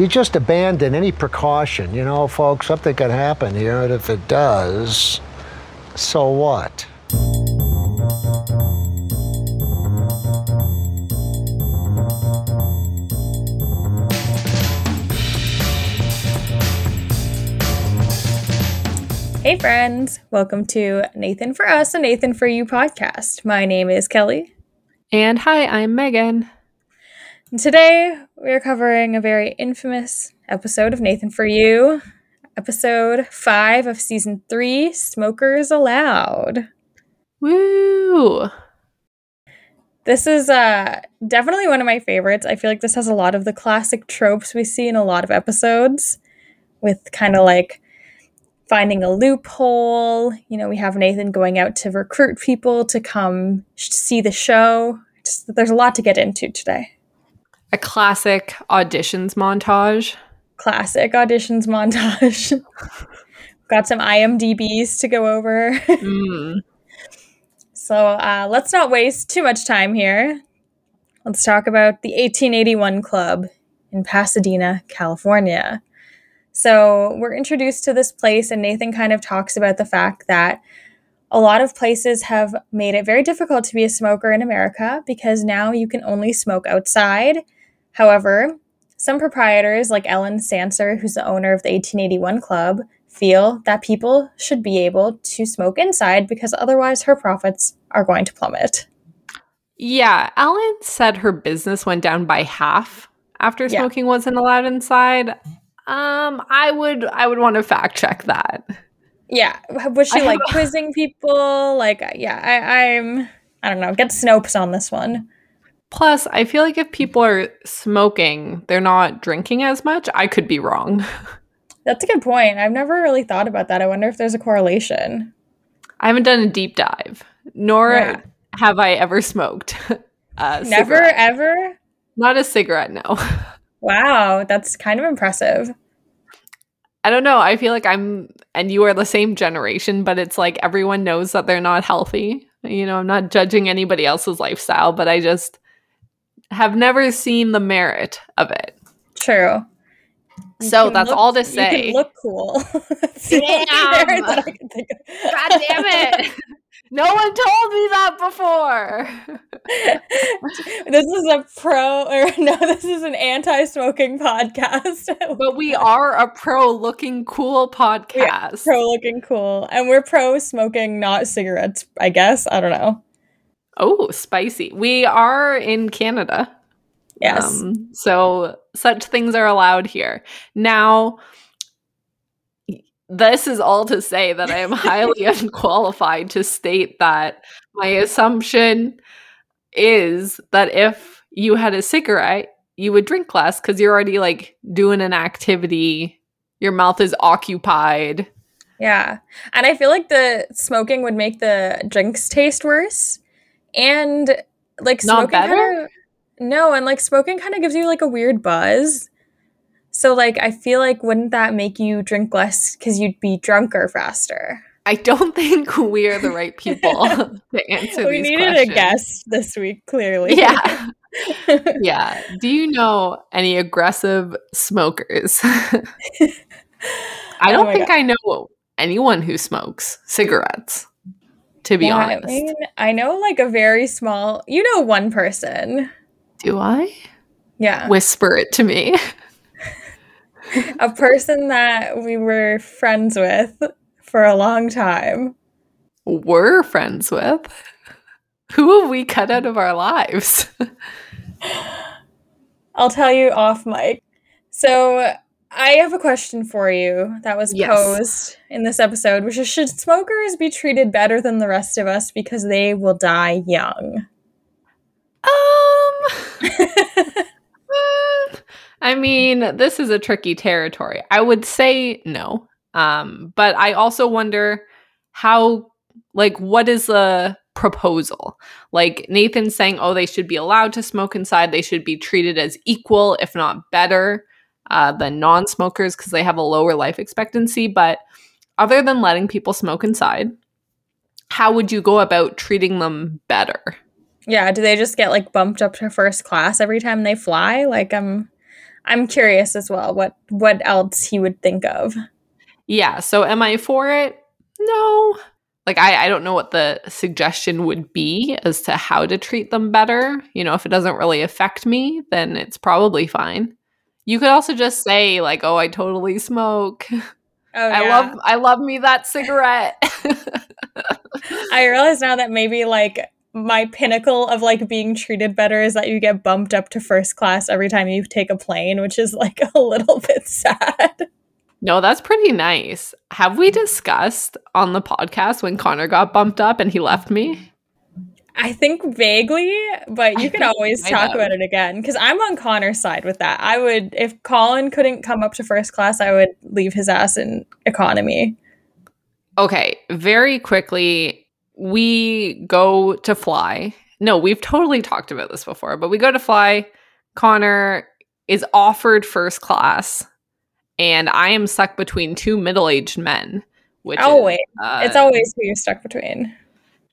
you just abandon any precaution. You know, folks, something could happen here, and if it does, so what? Hey friends, welcome to Nathan for Us and Nathan for You podcast. My name is Kelly. And hi, I'm Megan. And today we're covering a very infamous episode of Nathan for You, episode 5 of season 3, Smokers Allowed. Woo! This is definitely one of my favorites. I feel like this has a lot of the classic tropes we see in a lot of episodes with kind of like finding a loophole. You know, we have Nathan going out to recruit people to come see the show. Just, there's a lot to get into today. A classic auditions montage. Got some IMDb's to go over. So let's not waste too much time here. Let's talk about the 1881 Club in Pasadena, California. So we're introduced to this place, and Nathan kind of talks about the fact that a lot of places have made it very difficult to be a smoker in America because now you can only smoke outside. However, some proprietors like Ellen Sanser, who's the owner of the 1881 Club, feel that people should be able to smoke inside because otherwise her profits are going to plummet. Yeah, Ellen said her business went down by half after smoking wasn't allowed inside. I would want to fact check that. Yeah, was she like quizzing people? Like, yeah, I don't know. Get Snopes on this one. Plus, I feel like if people are smoking, they're not drinking as much. I could be wrong. That's a good point. I've never really thought about that. I wonder if there's a correlation. I haven't done a deep dive, nor have I ever smoked. Never, ever? Not a cigarette, no. Wow, that's kind of impressive. I don't know. I feel like and you are the same generation, but it's like everyone knows that they're not healthy. You know, I'm not judging anybody else's lifestyle, but I just have never seen the merit of it. True. So that's all to say. You can look cool. Damn. God damn it. No one told me that before. This is an anti-smoking podcast. But we are a pro-looking cool podcast. Yeah, pro-looking cool. And we're pro-smoking, not cigarettes, I guess. I don't know. Oh, spicy. We are in Canada. Yes. So such things are allowed here. Now, this is all to say that I am highly unqualified to state that my assumption is that if you had a cigarette, you would drink less because you're already like doing an activity. Your mouth is occupied. Yeah. And I feel like the smoking would make the drinks taste worse. And like smoking smoking kind of gives you like a weird buzz. So, like, I feel like wouldn't that make you drink less because you'd be drunker faster? I don't think we are the right people to answer these questions. We needed a guest this week, clearly. Yeah. Yeah. Do you know any aggressive smokers? I don't think I know anyone who smokes cigarettes, to be honest. I mean, I know, like, a very small... You know one person. Do I? Yeah. Whisper it to me. A person that we were friends with for a long time. Were friends with? Who have we cut out of our lives? I'll tell you off mic. So I have a question for you that was posed in this episode, which is, should smokers be treated better than the rest of us because they will die young? I mean, this is a tricky territory. I would say no. But I also wonder how, like, what is the proposal? Like, Nathan's saying, oh, they should be allowed to smoke inside. They should be treated as equal, if not better, than non-smokers because they have a lower life expectancy. But other than letting people smoke inside, how would you go about treating them better? Yeah, do they just get, like, bumped up to first class every time they fly? Like, I'm curious as well what else he would think of. Yeah. So am I for it? No. Like, I don't know what the suggestion would be as to how to treat them better. You know, if it doesn't really affect me, then it's probably fine. You could also just say, like, oh, I totally smoke. Oh, I love me that cigarette. I realize now that maybe, like, my pinnacle of, like, being treated better is that you get bumped up to first class every time you take a plane, which is, like, a little bit sad. No, that's pretty nice. Have we discussed on the podcast when Connor got bumped up and he left me? I think vaguely, but you can always talk about it again, because I'm on Connor's side with that. I would, if Colin couldn't come up to first class, I would leave his ass in economy. Okay, very quickly, we go to fly. No, we've totally talked about this before, but we go to fly. Connor is offered first class. And I am stuck between two middle-aged men. Which always. It's always who you're stuck between.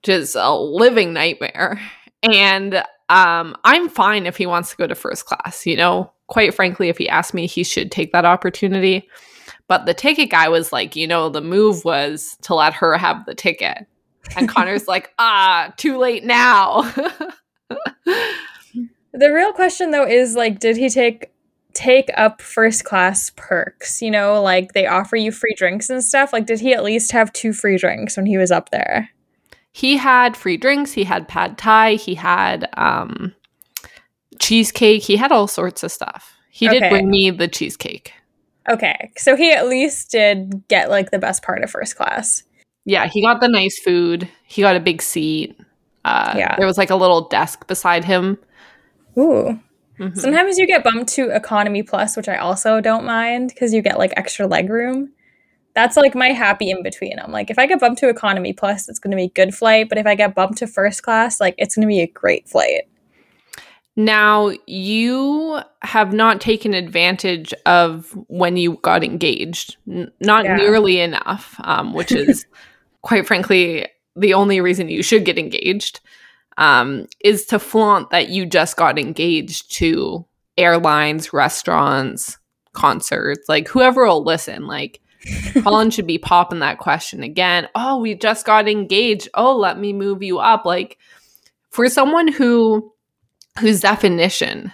Just a living nightmare. And I'm fine if he wants to go to first class. You know, quite frankly, if he asked me, he should take that opportunity. But the ticket guy was like, you know, the move was to let her have the ticket. And Connor's like, too late now. The real question, though, is like, did he take up first class perks, you know, like they offer you free drinks and stuff? Like, did he at least have two free drinks when he was up there? He had free drinks, he had pad thai, he had cheesecake, he had all sorts of stuff. He did bring me the cheesecake. Okay, so he at least did get like the best part of first class. Yeah, he got the nice food, he got a big seat. There was like a little desk beside him. Ooh. Mm-hmm. Sometimes you get bumped to economy plus, which I also don't mind because you get like extra leg room. That's like my happy in between. I'm like, if I get bumped to economy plus, it's going to be a good flight. But if I get bumped to first class, like it's going to be a great flight. Now, you have not taken advantage of when you got engaged. Not nearly enough, which is quite frankly the only reason you should get engaged. Is to flaunt that you just got engaged to airlines, restaurants, concerts, like whoever will listen. Like, Colin should be popping that question again. Oh, we just got engaged. Oh, let me move you up. Like, for someone whose definition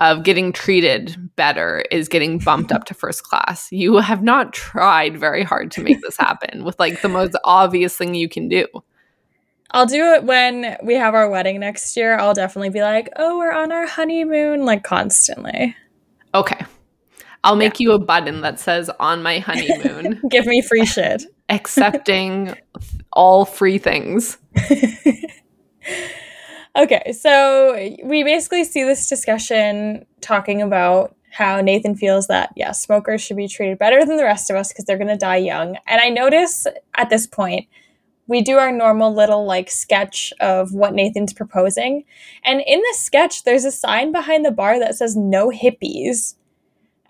of getting treated better is getting bumped up to first class, you have not tried very hard to make this happen with like the most obvious thing you can do. I'll do it when we have our wedding next year. I'll definitely be like, oh, we're on our honeymoon, like constantly. Okay. I'll make you a button that says on my honeymoon. Give me free shit. Accepting all free things. Okay. So we basically see this discussion talking about how Nathan feels that, yeah, smokers should be treated better than the rest of us because they're going to die young. And I notice at this point, we do our normal little like sketch of what Nathan's proposing. And in the sketch, there's a sign behind the bar that says no hippies.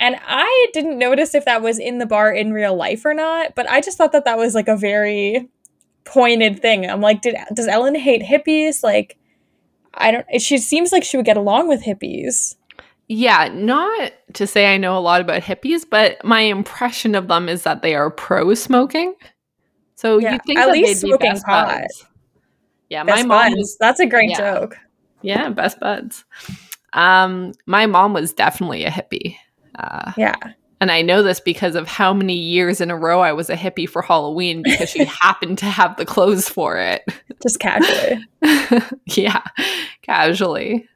And I didn't notice if that was in the bar in real life or not, but I just thought that was like a very pointed thing. I'm like, does Ellen hate hippies? Like, she seems like she would get along with hippies. Yeah, not to say I know a lot about hippies, but my impression of them is that they are pro-smoking. So you think at least smoking pot. Yeah, my mom. That's a great joke. Yeah, best buds. My mom was definitely a hippie. And I know this because of how many years in a row I was a hippie for Halloween because she happened to have the clothes for it. Just casually. Yeah, casually.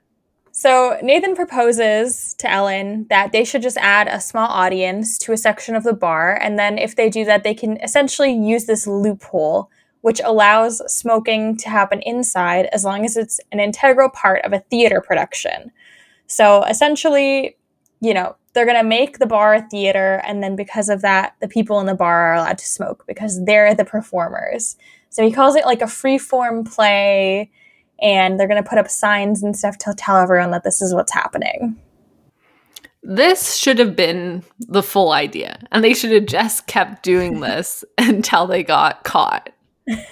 So Nathan proposes to Ellen that they should just add a small audience to a section of the bar. And then if they do that, they can essentially use this loophole, which allows smoking to happen inside as long as it's an integral part of a theater production. So essentially, you know, they're going to make the bar a theater. And then because of that, the people in the bar are allowed to smoke because they're the performers. So he calls it like a free-form play. And they're going to put up signs and stuff to tell everyone that this is what's happening. This should have been the full idea. And they should have just kept doing this until they got caught.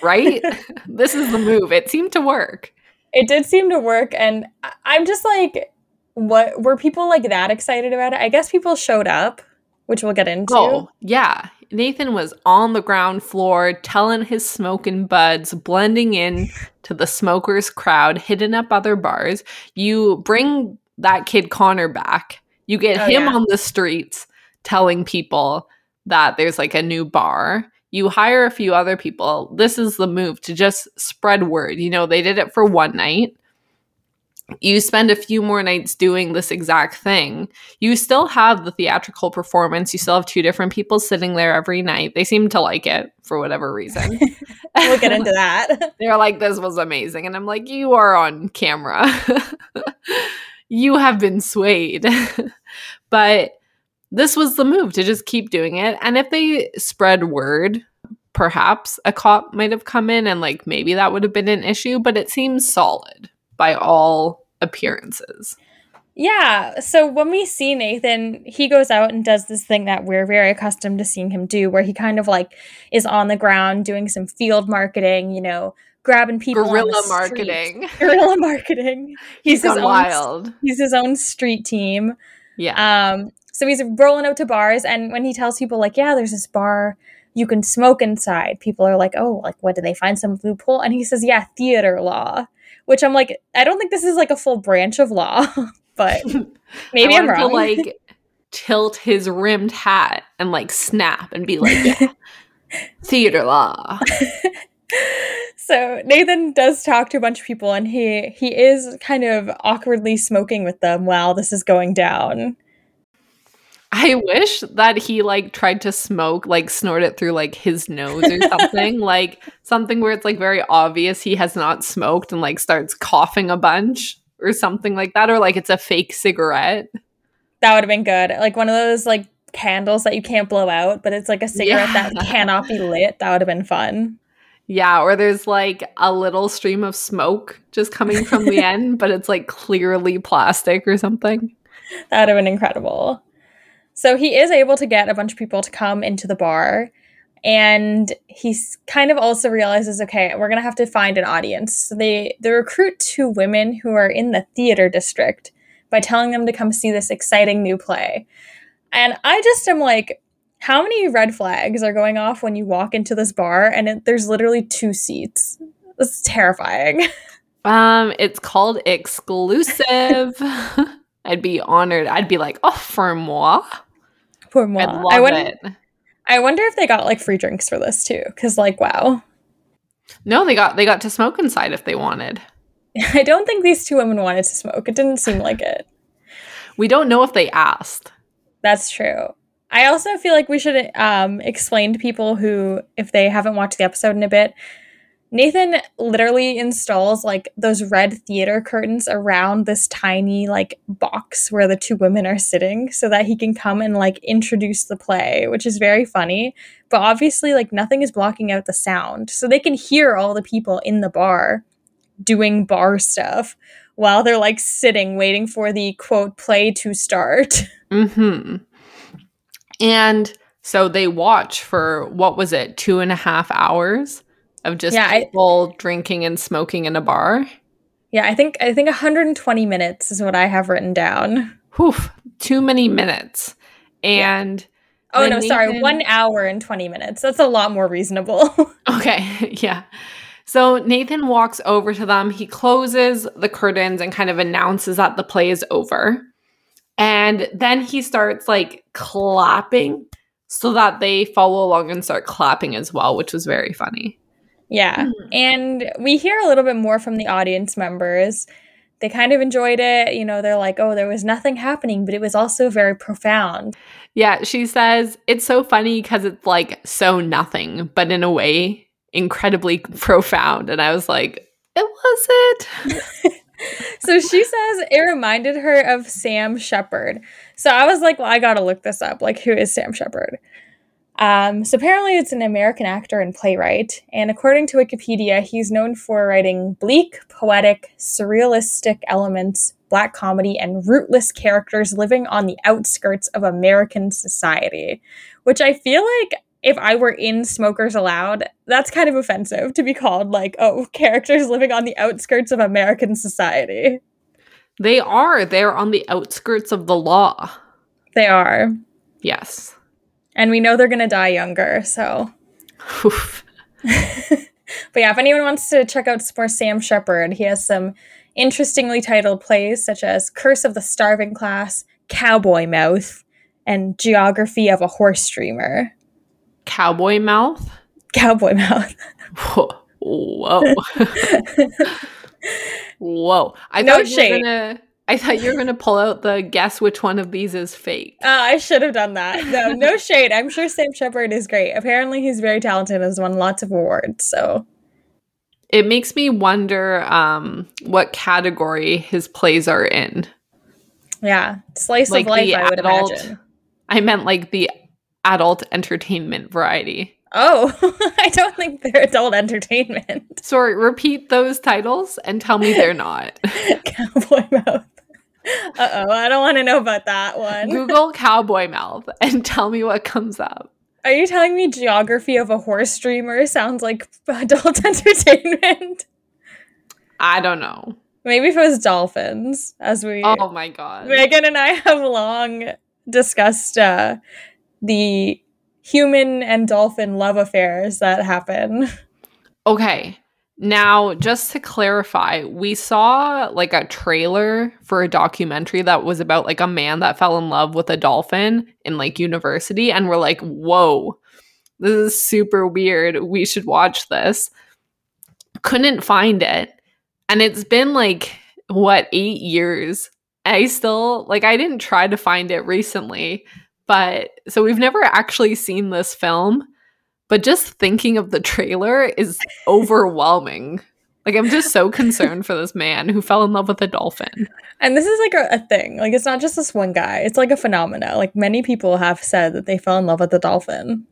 Right? This is the move. It seemed to work. It did seem to work. And I'm just like, What were people like that excited about it? I guess people showed up, which we'll get into. Oh, yeah. Nathan was on the ground floor telling his smoking buds, blending in to the smokers crowd, hitting up other bars. You bring that kid Connor back. You get him on the streets telling people that there's like a new bar. You hire a few other people. This is the move to just spread word. You know, they did it for one night. You spend a few more nights doing this exact thing. You still have the theatrical performance. You still have two different people sitting there every night. They seem to like it for whatever reason. We'll get into that. They're like, this was amazing. And I'm like, you are on camera. You have been swayed. But this was the move, to just keep doing it. And if they spread word, perhaps a cop might have come in and like maybe that would have been an issue. But it seems solid by all appearances. Yeah. So when we see Nathan, he goes out and does this thing that we're very accustomed to seeing him do, where he kind of like is on the ground doing some field marketing, you know, grabbing people. Guerrilla marketing. He's wild. He's his own street team. Yeah. So he's rolling out to bars. And when he tells people like, yeah, there's this bar you can smoke inside, people are like, oh, like what, did they find some loophole? And he says, yeah, theater law. Which I'm like, I don't think this is like a full branch of law, but maybe I'm wrong. To, like, tilt his rimmed hat and like snap and be like, yeah, theater law. So Nathan does talk to a bunch of people, and he is kind of awkwardly smoking with them while this is going down. I wish that he like tried to smoke, like snort it through like his nose or something, like something where it's like very obvious he has not smoked, and like starts coughing a bunch or something like that, or like it's a fake cigarette. That would have been good. Like one of those like candles that you can't blow out, but it's like a cigarette that cannot be lit. That would have been fun. Yeah, or there's like a little stream of smoke just coming from the end, but it's like clearly plastic or something. That would have been incredible. So he is able to get a bunch of people to come into the bar, and he kind of also realizes, okay, we're going to have to find an audience. So they recruit two women who are in the theater district by telling them to come see this exciting new play. And I just am like, how many red flags are going off when you walk into this bar and there's literally two seats? This is terrifying. It's called exclusive. I'd be honored. I'd be like, oh, for moi. For moi. I wonder if they got like free drinks for this too. Cause like, wow. No, they got to smoke inside if they wanted. I don't think these two women wanted to smoke. It didn't seem like it. We don't know if they asked. That's true. I also feel like we should explain to people who, if they haven't watched the episode in a bit, Nathan literally installs like those red theater curtains around this tiny like box where the two women are sitting, so that he can come and like introduce the play, which is very funny. But obviously like nothing is blocking out the sound, so they can hear all the people in the bar doing bar stuff while they're like sitting waiting for the quote play to start. Mm-hmm. And so they watch for, what was it, 2.5 hours? Of just people drinking and smoking in a bar. Yeah, I think 120 minutes is what I have written down. Whew, too many minutes. And oh no, sorry, 1 hour and 20 minutes. That's a lot more reasonable. Okay, yeah. So Nathan walks over to them. He closes the curtains and kind of announces that the play is over. And then he starts like clapping so that they follow along and start clapping as well, which was very funny. Yeah, and we hear a little bit more from the audience members. They kind of enjoyed it. You know, they're like, oh, there was nothing happening, but it was also very profound. Yeah, she says, it's so funny because it's like so nothing, but in a way, incredibly profound. And I was like, it was it? So she says it reminded her of Sam Shepard. So I was like, well, I got to look this up. Like, who is Sam Shepard? So apparently it's an American actor and playwright, and according to Wikipedia, he's known for writing bleak, poetic, surrealistic elements, black comedy, and rootless characters living on the outskirts of American society, which I feel like if I were in Smokers Allowed, that's kind of offensive to be called like, oh, characters living on the outskirts of American society. They are. They're on the outskirts of the law. They are. Yes. And we know they're going to die younger, so. Oof. But yeah, if anyone wants to check out some more Sam Shepard, he has some interestingly titled plays such as Curse of the Starving Class, Cowboy Mouth, and Geography of a Horse Dreamer. Cowboy Mouth? Cowboy Mouth. Whoa. Whoa. I thought you were going to pull out the guess which one of these is fake. I should have done that. No shade. I'm sure Sam Shepard is great. Apparently he's very talented and has won lots of awards. So it makes me wonder what category his plays are in. Yeah. Slice of life, I would imagine. I meant like the adult entertainment variety. Oh, I don't think they're adult entertainment. Sorry, repeat those titles and tell me they're not. Cowboy Mouth. Uh-oh, I don't want to know about that one. Google Cowboy Mouth and tell me what comes up. Are you telling me Geography of a Horse Dreamer sounds like adult entertainment? I don't know. Maybe if it was dolphins, as we... Oh my god. Megan and I have long discussed the human and dolphin love affairs that happen. Okay. Now, just to clarify, we saw like a trailer for a documentary that was about like a man that fell in love with a dolphin in like university. And we're like, whoa, this is super weird. We should watch this. Couldn't find it. And it's been like, what, 8 years? I still like, I didn't try to find it recently. But so we've never actually seen this film, but just thinking of the trailer is overwhelming. Like, I'm just so concerned for this man who fell in love with a dolphin. And this is like a thing. Like, it's not just this one guy. It's like a phenomena. Like, many people have said that they fell in love with a dolphin.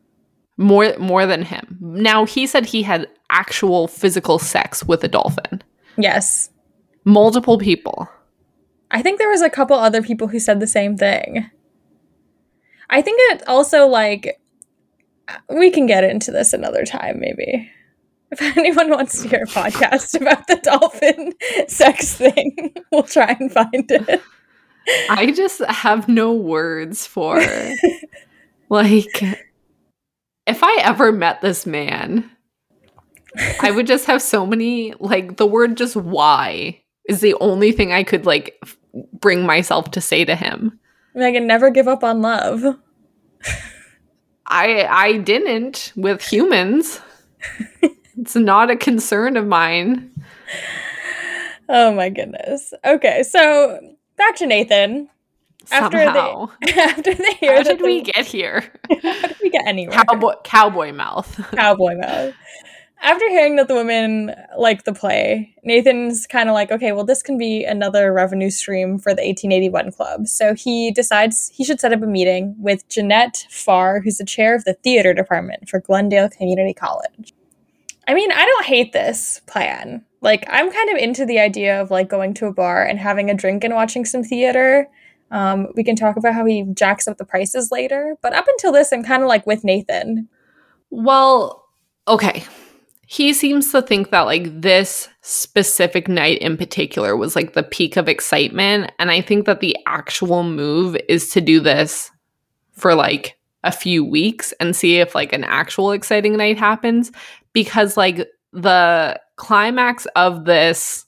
More than him. Now, he said he had actual physical sex with a dolphin. Yes. Multiple people. I think there was a couple other people who said the same thing. I think it also, like, we can get into this another time, maybe. If anyone wants to hear a podcast about the dolphin sex thing, we'll try and find it. I just have no words for, like, if I ever met this man, I would just have so many, like, the word just why is the only thing I could, like, bring myself to say to him. Megan, never give up on love. I didn't with humans. It's not a concern of mine. Oh my goodness. Okay, so back to Nathan. Somehow. After they hear how did the, we get here? How did we get anywhere? Cowboy mouth. Cowboy mouth. After hearing that the women like the play, Nathan's kind of like, okay, well, this can be another revenue stream for the 1881 Club. So he decides he should set up a meeting with Jeanette Farr, who's the chair of the theater department for Glendale Community College. I mean, I don't hate this plan. Like, I'm kind of into the idea of, like, going to a bar and having a drink and watching some theater. We can talk about how he jacks up the prices later. But up until this, I'm kind of, like, with Nathan. Well, okay. He seems to think that, like, this specific night in particular was, like, the peak of excitement. And I think that the actual move is to do this for, like, a few weeks and see if, like, an actual exciting night happens. Because, like, the climax of this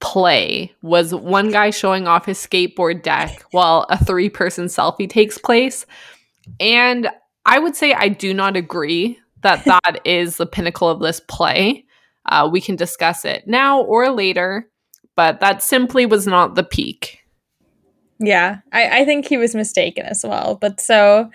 play was one guy showing off his skateboard deck while a three-person selfie takes place. And I would say I do not agree that is the pinnacle of this play. We can discuss it now or later, but that simply was not the peak. Yeah, I think he was mistaken as well. But so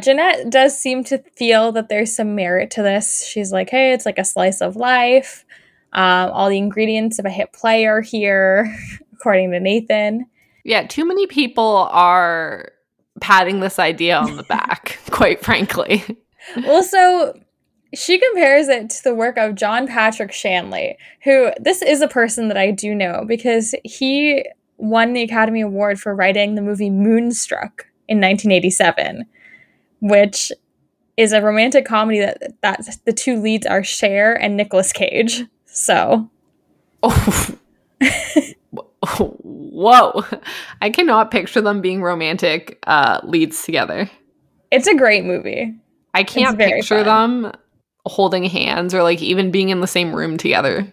Jeanette does seem to feel that there's some merit to this. She's like, hey, it's like a slice of life. All the ingredients of a hit play are here, according to Nathan. Yeah, too many people are patting this idea on the back, quite frankly. Well, so she compares it to the work of John Patrick Shanley, who this is a person that I do know because he won the Academy Award for writing the movie Moonstruck in 1987, which is a romantic comedy that the two leads are Cher and Nicolas Cage. So. Oh. whoa, I cannot picture them being romantic leads together. It's a great movie. I can't picture them holding hands or like even being in the same room together.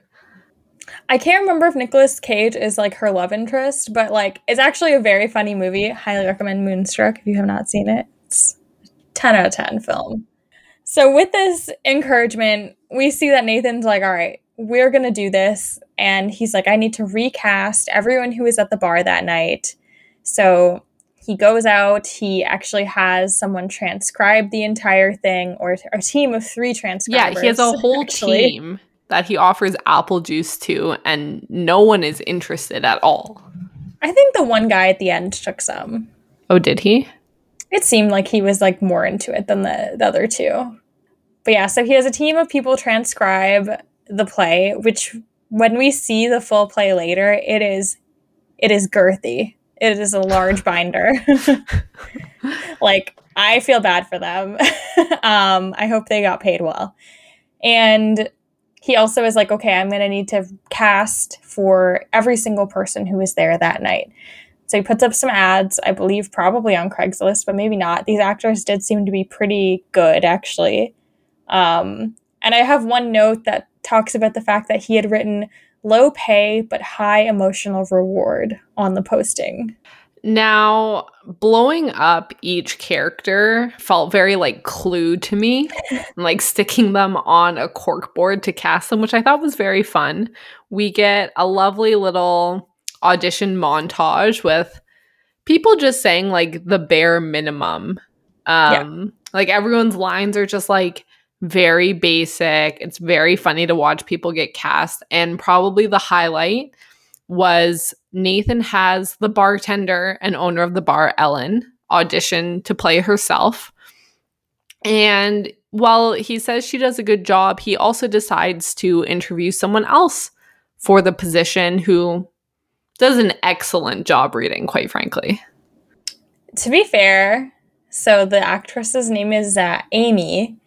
I can't remember if Nicolas Cage is like her love interest, but like it's actually a very funny movie. Highly recommend Moonstruck if you have not seen it. It's a 10 out of 10 film. So with this encouragement, we see that Nathan's like, all right, we're going to do this. And he's like, I need to recast everyone who was at the bar that night. So he goes out. He actually has someone transcribe the entire thing, or a team of 3 transcribers. Yeah, he has a whole team that he offers apple juice to, and no one is interested at all. I think the one guy at the end took some. Oh, did he? It seemed like he was like more into it than the other two. But yeah, so he has a team of people transcribe the play, which when we see the full play later, it is girthy. It is a large binder. Like, I feel bad for them. I hope they got paid well. And he also is like, okay, I'm going to need to cast for every single person who was there that night. So he puts up some ads, I believe probably on Craigslist, but maybe not. These actors did seem to be pretty good, actually. And I have one note that talks about the fact that he had written low pay but high emotional reward on the posting. Now, blowing up each character felt very like Clue to me, and like sticking them on a corkboard to cast them, which I thought was very fun. We get a lovely little audition montage with people just saying like the bare minimum. Like everyone's lines are just like very basic. It's very funny to watch people get cast. And probably the highlight was Nathan has the bartender and owner of the bar, Ellen, audition to play herself. And while he says she does a good job, he also decides to interview someone else for the position who does an excellent job reading, quite frankly. To be fair, so the actress's name is Amy.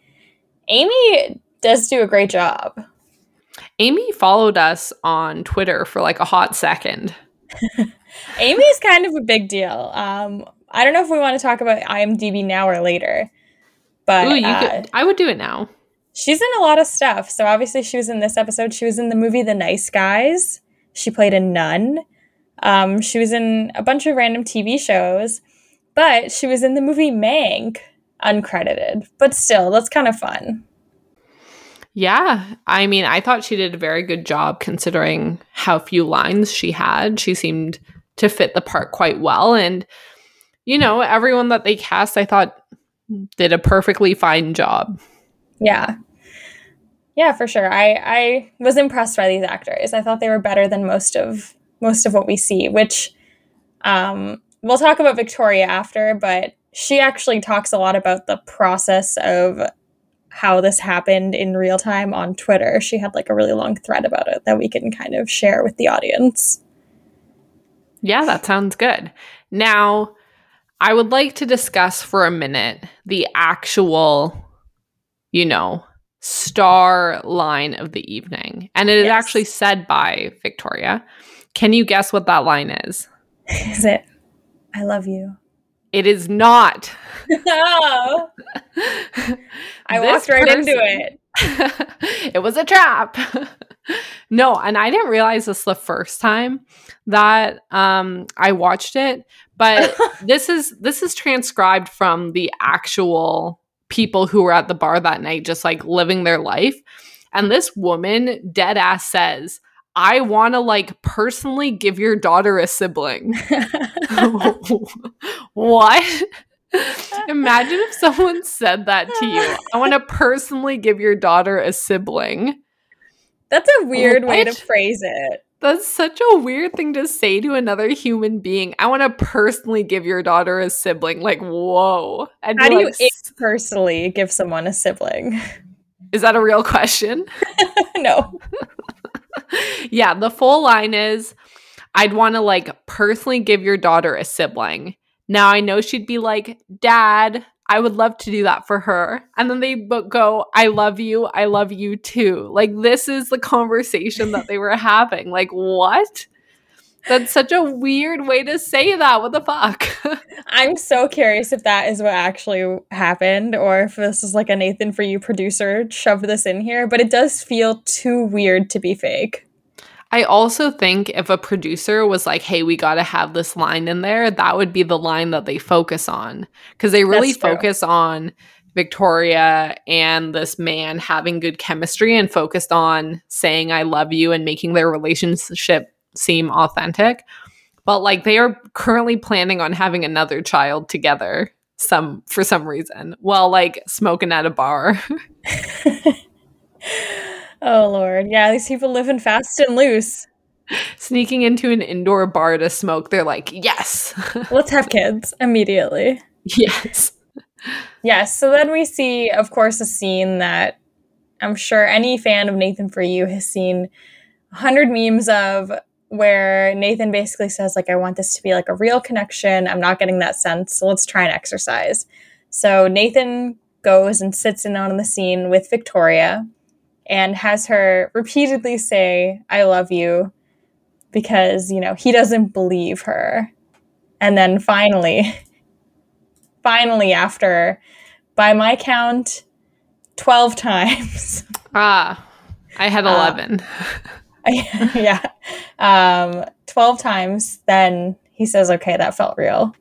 Amy does do a great job. Amy followed us on Twitter for like a hot second. Amy's kind of a big deal. I don't know if we want to talk about IMDb now or later, but ooh, I would do it now. She's in a lot of stuff. So obviously she was in this episode. She was in the movie The Nice Guys. She played a nun. She was in a bunch of random TV shows, but she was in the movie Mank, uncredited, but still, that's kind of fun. Yeah, I mean, I thought she did a very good job considering how few lines she had. She seemed to fit the part quite well. And, you know, everyone that they cast, I thought, did a perfectly fine job. Yeah. Yeah, for sure. I was impressed by these actors. I thought they were better than most of what we see, which we'll talk about Victoria after, but she actually talks a lot about the process of how this happened in real time on Twitter. She had like a really long thread about it that we can kind of share with the audience. Yeah, that sounds good. Now, I would like to discuss for a minute the actual, you know, star line of the evening. And it is actually said by Victoria. Can you guess what that line is? Is it, I love you? It is not. No. I walked right into it. It was a trap. No, and I didn't realize this the first time that I watched it, but this is transcribed from the actual people who were at the bar that night, just like living their life. And this woman dead ass says, I want to like personally give your daughter a sibling. What? Imagine if someone said that to you. I want to personally give your daughter a sibling. That's a weird way to phrase it. That's such a weird thing to say to another human being. I want to personally give your daughter a sibling. Like, whoa. And how do you personally give someone a sibling? Is that a real question? No. Yeah, the full line is, I'd want to like personally give your daughter a sibling. Now I know she'd be like, Dad, I would love to do that for her. And then they go, I love you too. Like, this is the conversation that they were having. Like, what? That's such a weird way to say that. What the fuck? I'm so curious if that is what actually happened or if this is like a Nathan For You producer shoved this in here, but it does feel too weird to be fake. I also think if a producer was like, hey, we got to have this line in there, that would be the line that they focus on, because they really focus on Victoria and this man having good chemistry and focused on saying I love you and making their relationship seem authentic. But like, they are currently planning on having another child together for some reason while like smoking at a bar. Oh Lord. Yeah, these people living fast and loose. Sneaking into an indoor bar to smoke. They're like, yes. Let's have kids immediately. Yes. Yes, so then we see, of course, a scene that I'm sure any fan of Nathan For You has seen 100 memes of, where Nathan basically says, like, I want this to be like a real connection. I'm not getting that sense, so let's try and exercise. So Nathan goes and sits in on the scene with Victoria and has her repeatedly say, I love you, because, you know, he doesn't believe her. And then finally, after, by my count, 12 times. I had 11. 12 times. Then he says, okay, that felt real.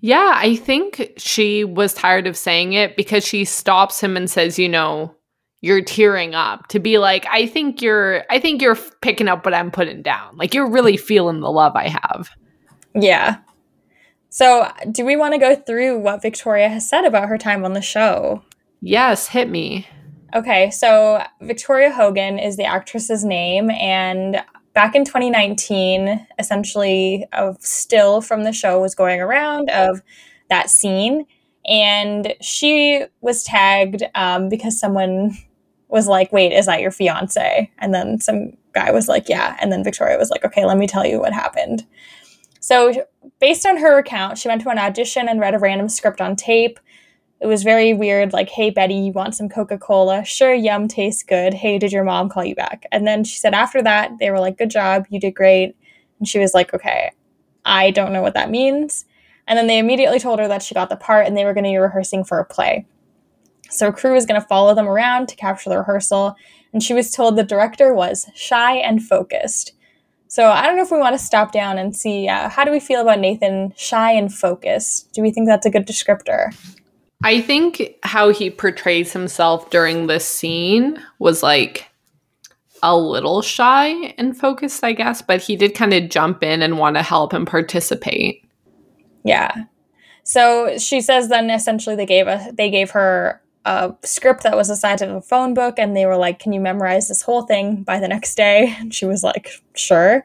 Yeah, I think she was tired of saying it, because she stops him and says, you know, you're tearing up, to be like, I think you're picking up what I'm putting down. Like, you're really feeling the love I have. Yeah. So do we want to go through what Victoria has said about her time on the show? Yes, hit me. Okay, so Victoria Hogan is the actress's name, and back in 2019, essentially a still from the show was going around of that scene, and she was tagged because someone was like, wait, is that your fiance? And then some guy was like, yeah, and then Victoria was like, okay, let me tell you what happened. So based on her account, she went to an audition and read a random script on tape. It was very weird, like, hey, Betty, you want some Coca-Cola? Sure, yum, tastes good. Hey, did your mom call you back? And then she said after that, they were like, good job, you did great. And she was like, okay, I don't know what that means. And then they immediately told her that she got the part and they were going to be rehearsing for a play. So a crew was going to follow them around to capture the rehearsal. And she was told the director was shy and focused. So I don't know if we want to stop down and see, how do we feel about Nathan shy and focused? Do we think that's a good descriptor? I think how he portrays himself during this scene was like a little shy and focused, I guess. But he did kind of jump in and want to help and participate. Yeah. So she says then essentially they gave her a script that was the size of a phone book, and they were like, can you memorize this whole thing by the next day? And she was like, sure.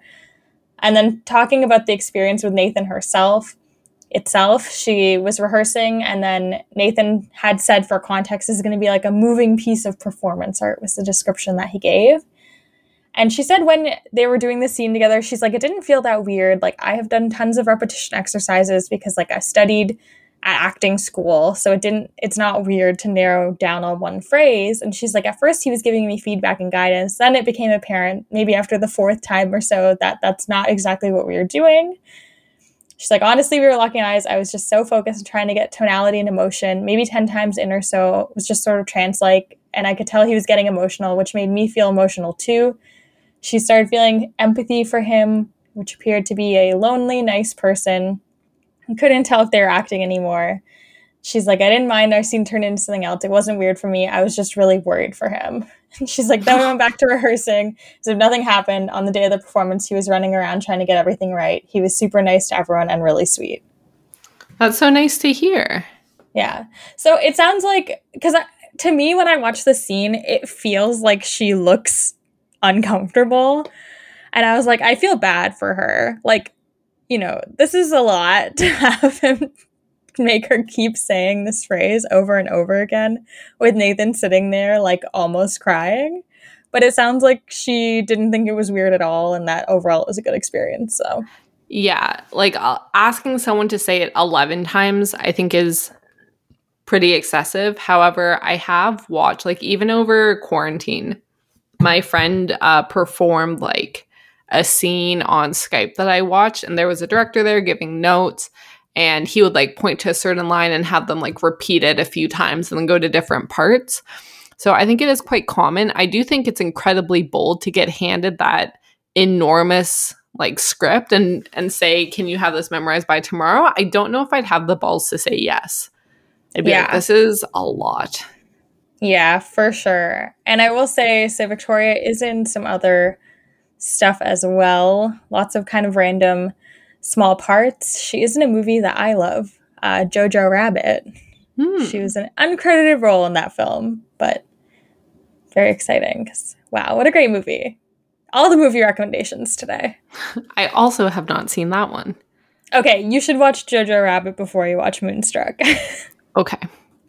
And then talking about the experience with Nathan itself, she was rehearsing, and then Nathan had said, for context, this is going to be like a moving piece of performance art was the description that he gave. And she said when they were doing the scene together, she's like, it didn't feel that weird. Like, I have done tons of repetition exercises because, like, I studied at acting school, so it's not weird to narrow down on one phrase. And she's like, at first he was giving me feedback and guidance, then it became apparent maybe after the fourth time or so that that's not exactly what we were doing. She's like, honestly, we were locking eyes. I was just so focused on trying to get tonality and emotion, maybe 10 times in or so. It was just sort of trance-like, and I could tell he was getting emotional, which made me feel emotional too. She started feeling empathy for him, which appeared to be a lonely, nice person. I couldn't tell if they were acting anymore. She's like, I didn't mind our scene turned into something else. It wasn't weird for me. I was just really worried for him. And she's like, then we went back to rehearsing. So nothing happened. On the day of the performance, he was running around trying to get everything right. He was super nice to everyone and really sweet. That's so nice to hear. Yeah. So it sounds like, because to me, when I watch the scene, it feels like she looks uncomfortable. And I was like, I feel bad for her. Like, you know, this is a lot to have him make her keep saying this phrase over and over again with Nathan sitting there like almost crying. But it sounds like she didn't think it was weird at all, and that overall it was a good experience. So yeah, like asking someone to say it 11 times I think is pretty excessive. However, I have watched, like, even over quarantine, my friend performed like a scene on Skype that I watched, and there was a director there giving notes, and he would like point to a certain line and have them like repeat it a few times and then go to different parts. So I think it is quite common. I do think it's incredibly bold to get handed that enormous like script and say, can you have this memorized by tomorrow? I don't know if I'd have the balls to say yes. I'd be like, this is a lot. Yeah, for sure. And I will say, so Victoria is in some other stuff as well. Lots of kind of random small parts. She is in a movie that I love, Jojo Rabbit. She was an uncredited role in that film, but very exciting. Wow, what a great movie. All the movie recommendations today. I also have not seen that one. Okay, you should watch Jojo Rabbit before you watch Moonstruck. Okay.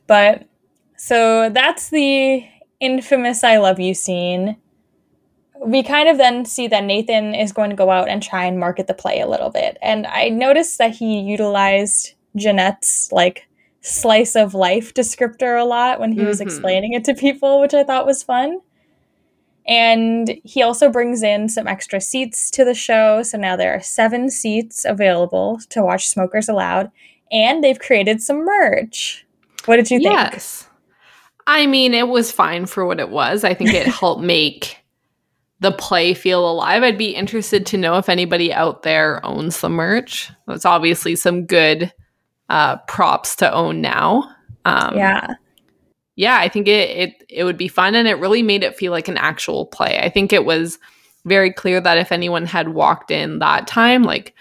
But, so that's the infamous I love you scene. We kind of then see that Nathan is going to go out and try and market the play a little bit. And I noticed that he utilized Jeanette's, like, slice of life descriptor a lot when he was explaining it to people, which I thought was fun. And he also brings in some extra seats to the show. So now there are 7 seats available to watch Smokers Allowed. And they've created some merch. What did you think? Yes. I mean, it was fine for what it was. I think it helped make the play feel alive. I'd be interested to know if anybody out there owns the merch. It's obviously some good props to own now. Yeah, I think it would be fun, and it really made it feel like an actual play. I think it was very clear that if anyone had walked in that time, like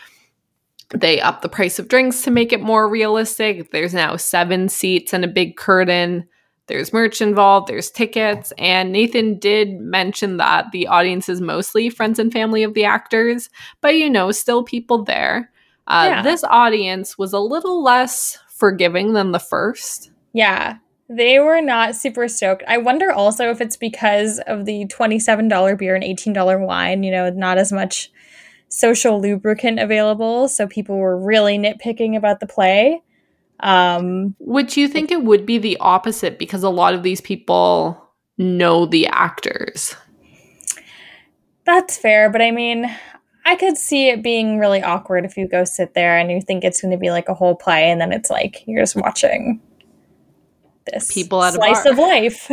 they upped the price of drinks to make it more realistic. There's now 7 seats and a big curtain. There's merch involved. There's tickets. And Nathan did mention that the audience is mostly friends and family of the actors, but, you know, still people there. This audience was a little less forgiving than the first. Yeah. They were not super stoked. I wonder also if it's because of the $27 beer and $18 wine, you know, not as much social lubricant available. So people were really nitpicking about the play. Would you think it would be the opposite because a lot of these people know the actors? That's fair. But I mean, I could see it being really awkward if you go sit there and you think it's going to be like a whole play and then it's like you're just watching this people at slice of life.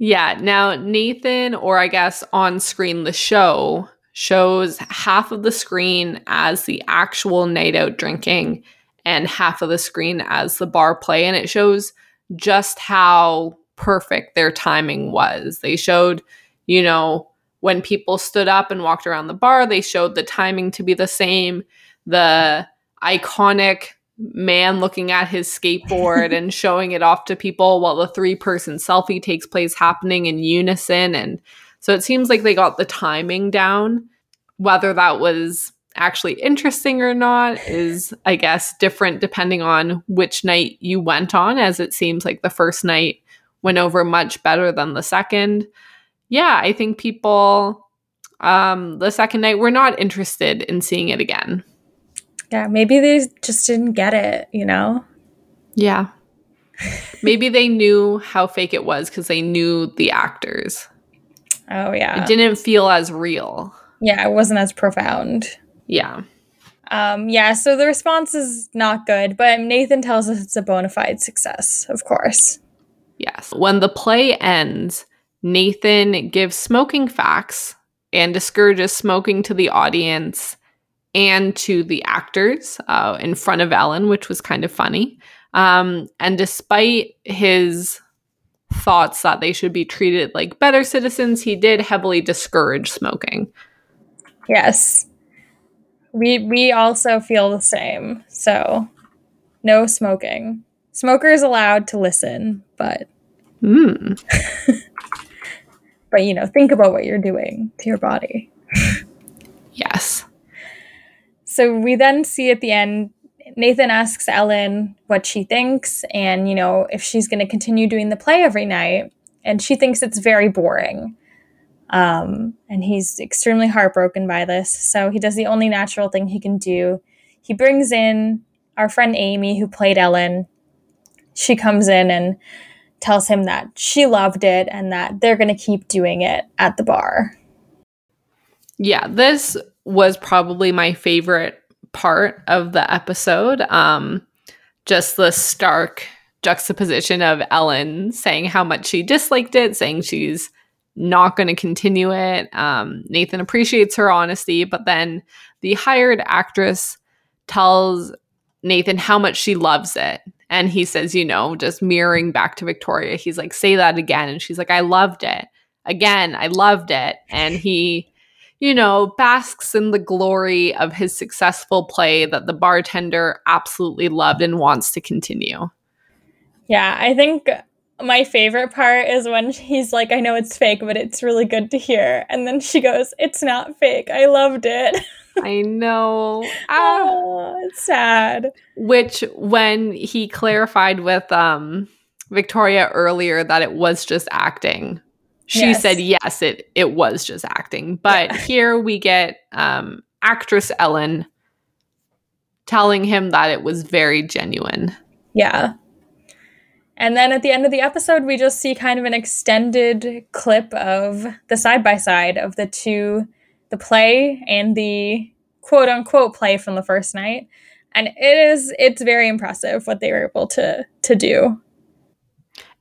Yeah. Now, Nathan, or I guess on screen, the show shows half of the screen as the actual night out drinking and half of the screen as the bar play. And it shows just how perfect their timing was. They showed, you know, when people stood up and walked around the bar, they showed the timing to be the same. The iconic man looking at his skateboard and showing it off to people while the 3-person selfie takes place happening in unison. And so it seems like they got the timing down. Whether that was actually interesting or not is, I guess, different depending on which night you went on, as it seems like the first night went over much better than the second. Yeah, I think people the second night were not interested in seeing it again. Yeah, maybe they just didn't get it, you know? Yeah. Maybe they knew how fake it was because they knew the actors. Oh, yeah. It didn't feel as real. Yeah, it wasn't as profound. Yeah. So the response is not good, but Nathan tells us it's a bona fide success, of course. Yes. When the play ends, Nathan gives smoking facts and discourages smoking to the audience and to the actors in front of Ellen, which was kind of funny. And despite his thoughts that they should be treated like better citizens, he did heavily discourage smoking. Yes. We also feel the same. So, no smoking. Smokers allowed to listen, but... but, you know, think about what you're doing to your body. Yes. So we then see at the end, Nathan asks Ellen what she thinks and, you know, if she's going to continue doing the play every night. And she thinks it's very boring. And he's extremely heartbroken by this. So he does the only natural thing he can do. He brings in our friend Amy, who played Ellen. She comes in and tells him that she loved it and that they're going to keep doing it at the bar. Yeah, this was probably my favorite part of the episode. Just the stark juxtaposition of Ellen saying how much she disliked it, saying she's not going to continue it. Nathan appreciates her honesty, but then the hired actress tells Nathan how much she loves it. And he says, you know, just mirroring back to Victoria, he's like, say that again. And she's like, I loved it. Again, I loved it. And he, you know, basks in the glory of his successful play that the bartender absolutely loved and wants to continue. Yeah, I think my favorite part is when he's like, I know it's fake, but it's really good to hear. And then she goes, it's not fake. I loved it. I know. Oh, it's sad. Which, when he clarified with Victoria earlier that it was just acting, she said, yes, it was just acting. But here we get actress Ellen telling him that it was very genuine. Yeah. And then at the end of the episode, we just see kind of an extended clip of the side-by-side of the two, the play and the quote-unquote play from the first night. And it's very impressive what they were able to do.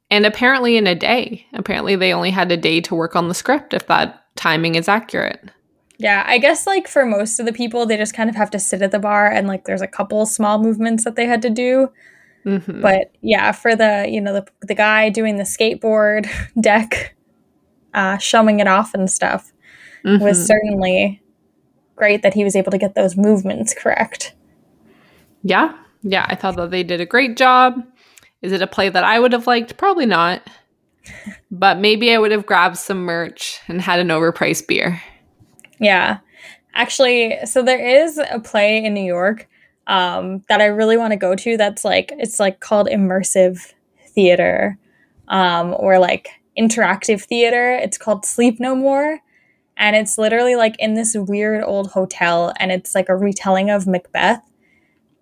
And apparently in a day. Apparently they only had a day to work on the script, if that timing is accurate. Yeah, I guess like for most of the people, they just kind of have to sit at the bar and like there's a couple small movements that they had to do. Mm-hmm. But yeah, for the, you know, the guy doing the skateboard deck, showing it off and stuff, mm-hmm. was certainly great that he was able to get those movements correct. Yeah. Yeah. I thought that they did a great job. Is it a play that I would have liked? Probably not. But maybe I would have grabbed some merch and had an overpriced beer. Yeah. Actually, so there is a play in New York that I really want to go to that's like, it's like called immersive theater or like interactive theater. It's called Sleep No More. And it's literally like in this weird old hotel, and it's like a retelling of Macbeth,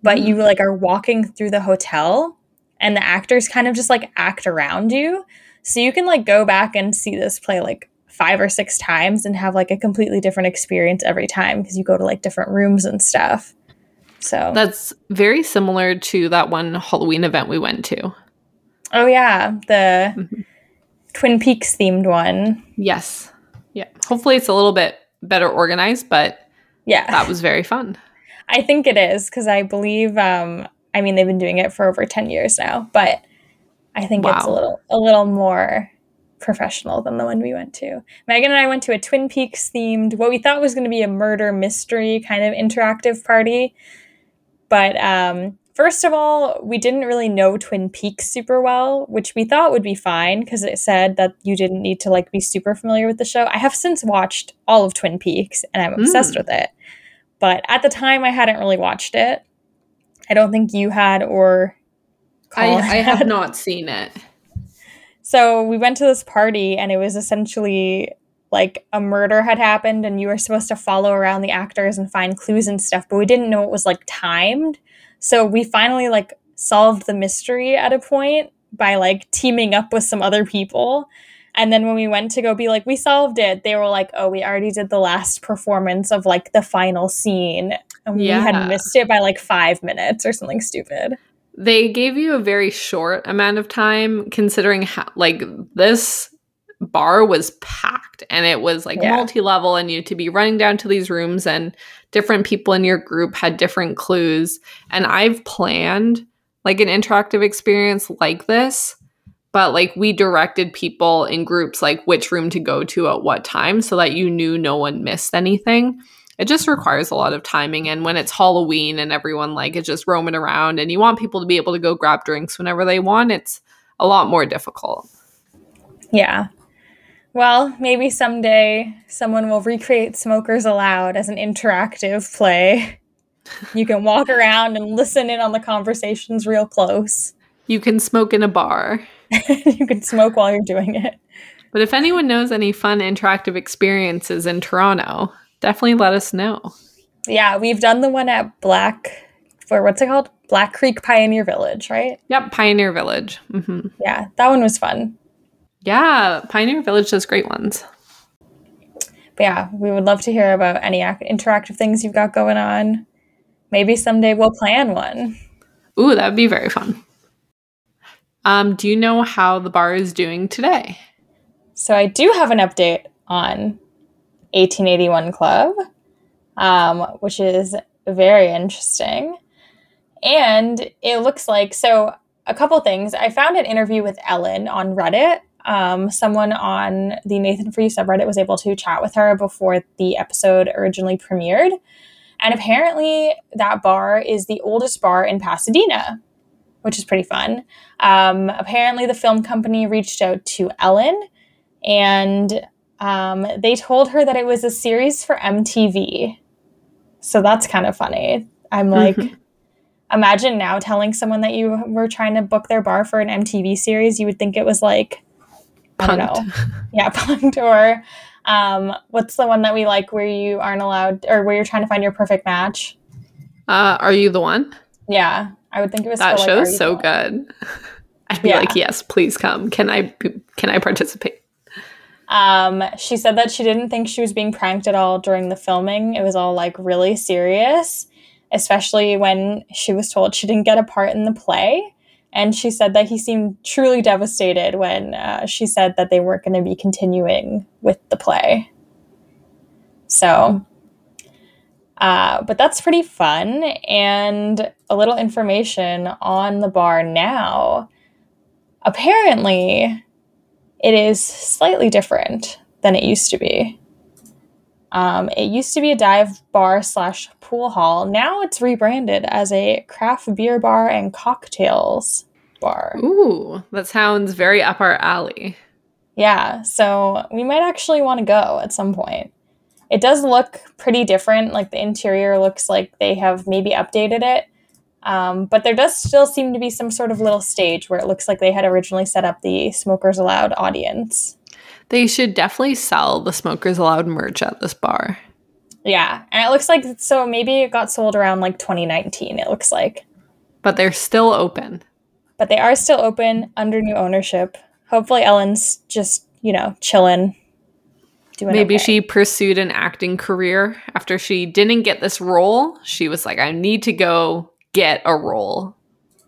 but you like are walking through the hotel and the actors kind of just like act around you. So you can like go back and see this play like 5 or 6 times and have like a completely different experience every time because you go to like different rooms and stuff. So that's very similar to that one Halloween event we went to. Oh yeah, the Twin Peaks themed one. Yes. Yeah. Hopefully it's a little bit better organized, but yeah, that was very fun. I think it is because I believe, I mean, they've been doing it for over 10 years now, but I think it's a little more professional than the one we went to. Megan and I went to a Twin Peaks themed, what we thought was going to be a murder mystery kind of interactive party. But first of all, we didn't really know Twin Peaks super well, which we thought would be fine because it said that you didn't need to like be super familiar with the show. I have since watched all of Twin Peaks and I'm obsessed with it. But at the time, I hadn't really watched it. I don't think you had or I have not seen it. So we went to this party and it was essentially like a murder had happened and you were supposed to follow around the actors and find clues and stuff. But we didn't know it was like timed. So we finally like solved the mystery at a point by like teaming up with some other people. And then when we went to go be like, we solved it, they were like, oh, we already did the last performance of like the final scene. And we had missed it by like 5 minutes or something stupid. They gave you a very short amount of time considering how, like, this bar was packed and it was like multi-level and you had to be running down to these rooms and different people in your group had different clues. And I've planned like an interactive experience like this. But like we directed people in groups like which room to go to at what time so that you knew no one missed anything. It just requires a lot of timing. And when it's Halloween and everyone like is just roaming around and you want people to be able to go grab drinks whenever they want, it's a lot more difficult. Yeah. Well, maybe someday someone will recreate Smokers Allowed as an interactive play. You can walk around and listen in on the conversations real close. You can smoke in a bar. You can smoke while you're doing it. But if anyone knows any fun interactive experiences in Toronto, definitely let us know. Yeah, we've done the one at Black Creek Pioneer Village, right? Yep, Pioneer Village. Mm-hmm. Yeah, that one was fun. Yeah, Pioneer Village does great ones. But yeah, we would love to hear about any interactive things you've got going on. Maybe someday we'll plan one. Ooh, that would be very fun. Do you know how the bar is doing today? So I do have an update on 1881 Club, which is very interesting. And it looks like, so a couple things. I found an interview with Ellen on Reddit. Someone on the Nathan For You subreddit was able to chat with her before the episode originally premiered. And apparently that bar is the oldest bar in Pasadena, which is pretty fun. Apparently the film company reached out to Ellen and they told her that it was a series for MTV. So that's kind of funny. I'm like, imagine now telling someone that you were trying to book their bar for an MTV series. You would think it was like, punked. I don't know. Yeah, punked. Or what's the one that we like where you aren't allowed, or where you're trying to find your perfect match? Are You the One? Yeah, I would think it was that show is so good. I'd be like, yes, please come. Can I participate? She said that she didn't think she was being pranked at all during the filming. It was all like really serious, especially when she was told she didn't get a part in the play. And she said that he seemed truly devastated when she said that they weren't going to be continuing with the play. So, but that's pretty fun. And a little information on the bar now. Apparently, it is slightly different than it used to be. It used to be a dive bar / pool hall. Now it's rebranded as a craft beer bar and cocktails bar. Ooh, that sounds very up our alley. Yeah, so we might actually want to go at some point. It does look pretty different. Like the interior looks like they have maybe updated it. But there does still seem to be some sort of little stage where it looks like they had originally set up the Smokers Allowed audience. They should definitely sell the Smokers Allowed merch at this bar. Yeah, and it looks like, so maybe it got sold around like 2019, it looks like. But they're still open. But they are still open under new ownership. Hopefully Ellen's just, chilling. Maybe she pursued an acting career. After she didn't get this role, she was like, I need to go get a role.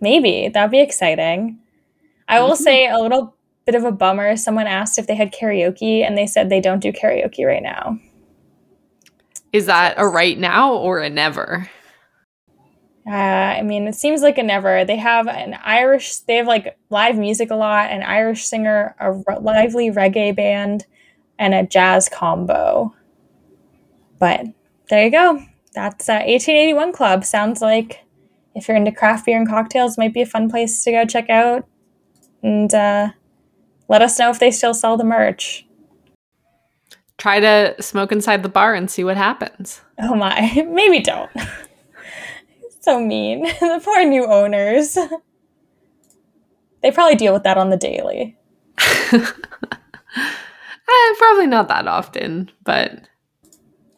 Maybe. That'd be exciting. I will say a little bit of a bummer. Someone asked if they had karaoke, and they said they don't do karaoke right now. Is that a right now or a never? I mean, it seems like a never. They have like live music a lot, an Irish singer, a lively reggae band, and a jazz combo. But there you go. That's 1881 Club. Sounds like if you're into craft beer and cocktails, might be a fun place to go check out. And let us know if they still sell the merch. Try to smoke inside the bar and see what happens. Oh my, maybe don't. So mean. The poor new owners. They probably deal with that on the daily. Probably not that often, but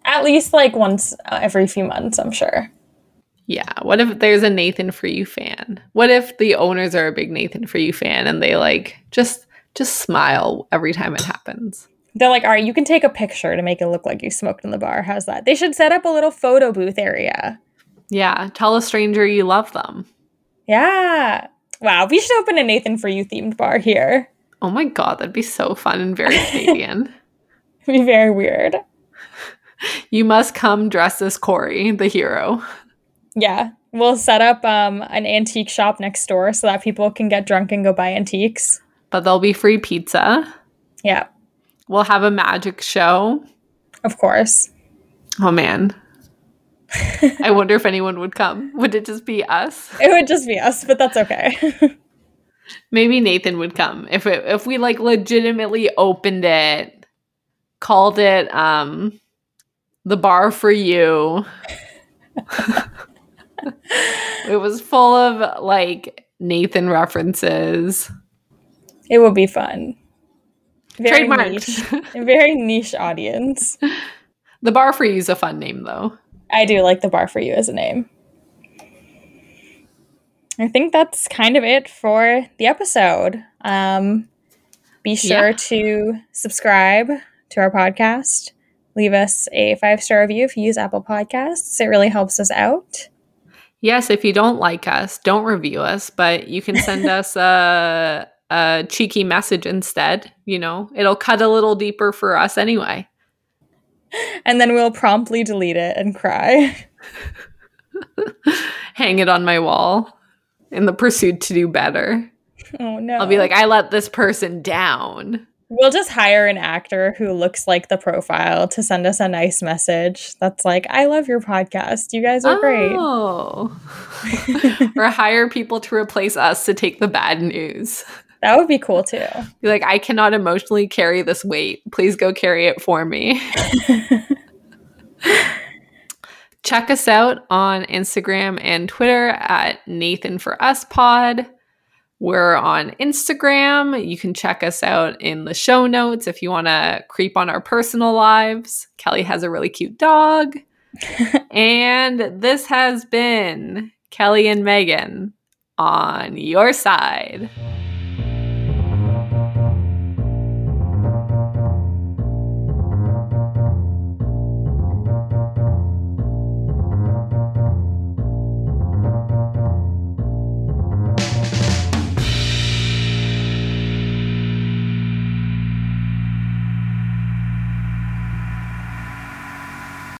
at least like once every few months, I'm sure. Yeah. What if there's a Nathan For You fan? What if the owners are a big Nathan For You fan and they like just smile every time it happens? They're like, all right, you can take a picture to make it look like you smoked in the bar. How's that? They should set up a little photo booth area. Yeah. Tell a stranger you love them. Yeah. Wow. We should open a Nathan For You themed bar here. Oh my God. That'd be so fun and very Canadian. It'd be very weird. You must come dressed as Corey, the hero. Yeah. We'll set up an antique shop next door so that people can get drunk and go buy antiques. But there'll be free pizza. Yeah. We'll have a magic show. Of course. Oh, man. I wonder if anyone would come. Would it just be us? It would just be us, but that's okay. Maybe Nathan would come. If we, like, legitimately opened it, called it the bar for you. It was full of, like, Nathan references. It would be fun. Very trademarked. Niche, very niche audience. The Bar For You is a fun name, though. I do like The Bar For You as a name. I think that's kind of it for the episode. Be sure to subscribe to our podcast. leave us a 5-star review if you use Apple Podcasts. It really helps us out. Yes, if you don't like us, don't review us, but you can send us a cheeky message instead. You know, it'll cut a little deeper for us anyway. And then we'll promptly delete it and cry. Hang it on my wall in the pursuit to do better. Oh, no. I'll be like, I let this person down. We'll just hire an actor who looks like the profile to send us a nice message that's like, I love your podcast. You guys are great. Oh. Or hire people to replace us to take the bad news. That would be cool, too. Be like, I cannot emotionally carry this weight. Please go carry it for me. Check us out on Instagram and Twitter at Nathan for Us Pod. We're on Instagram. You can check us out in the show notes if you want to creep on our personal lives. Kelly has a really cute dog. And this has been Kelly and Megan on your side.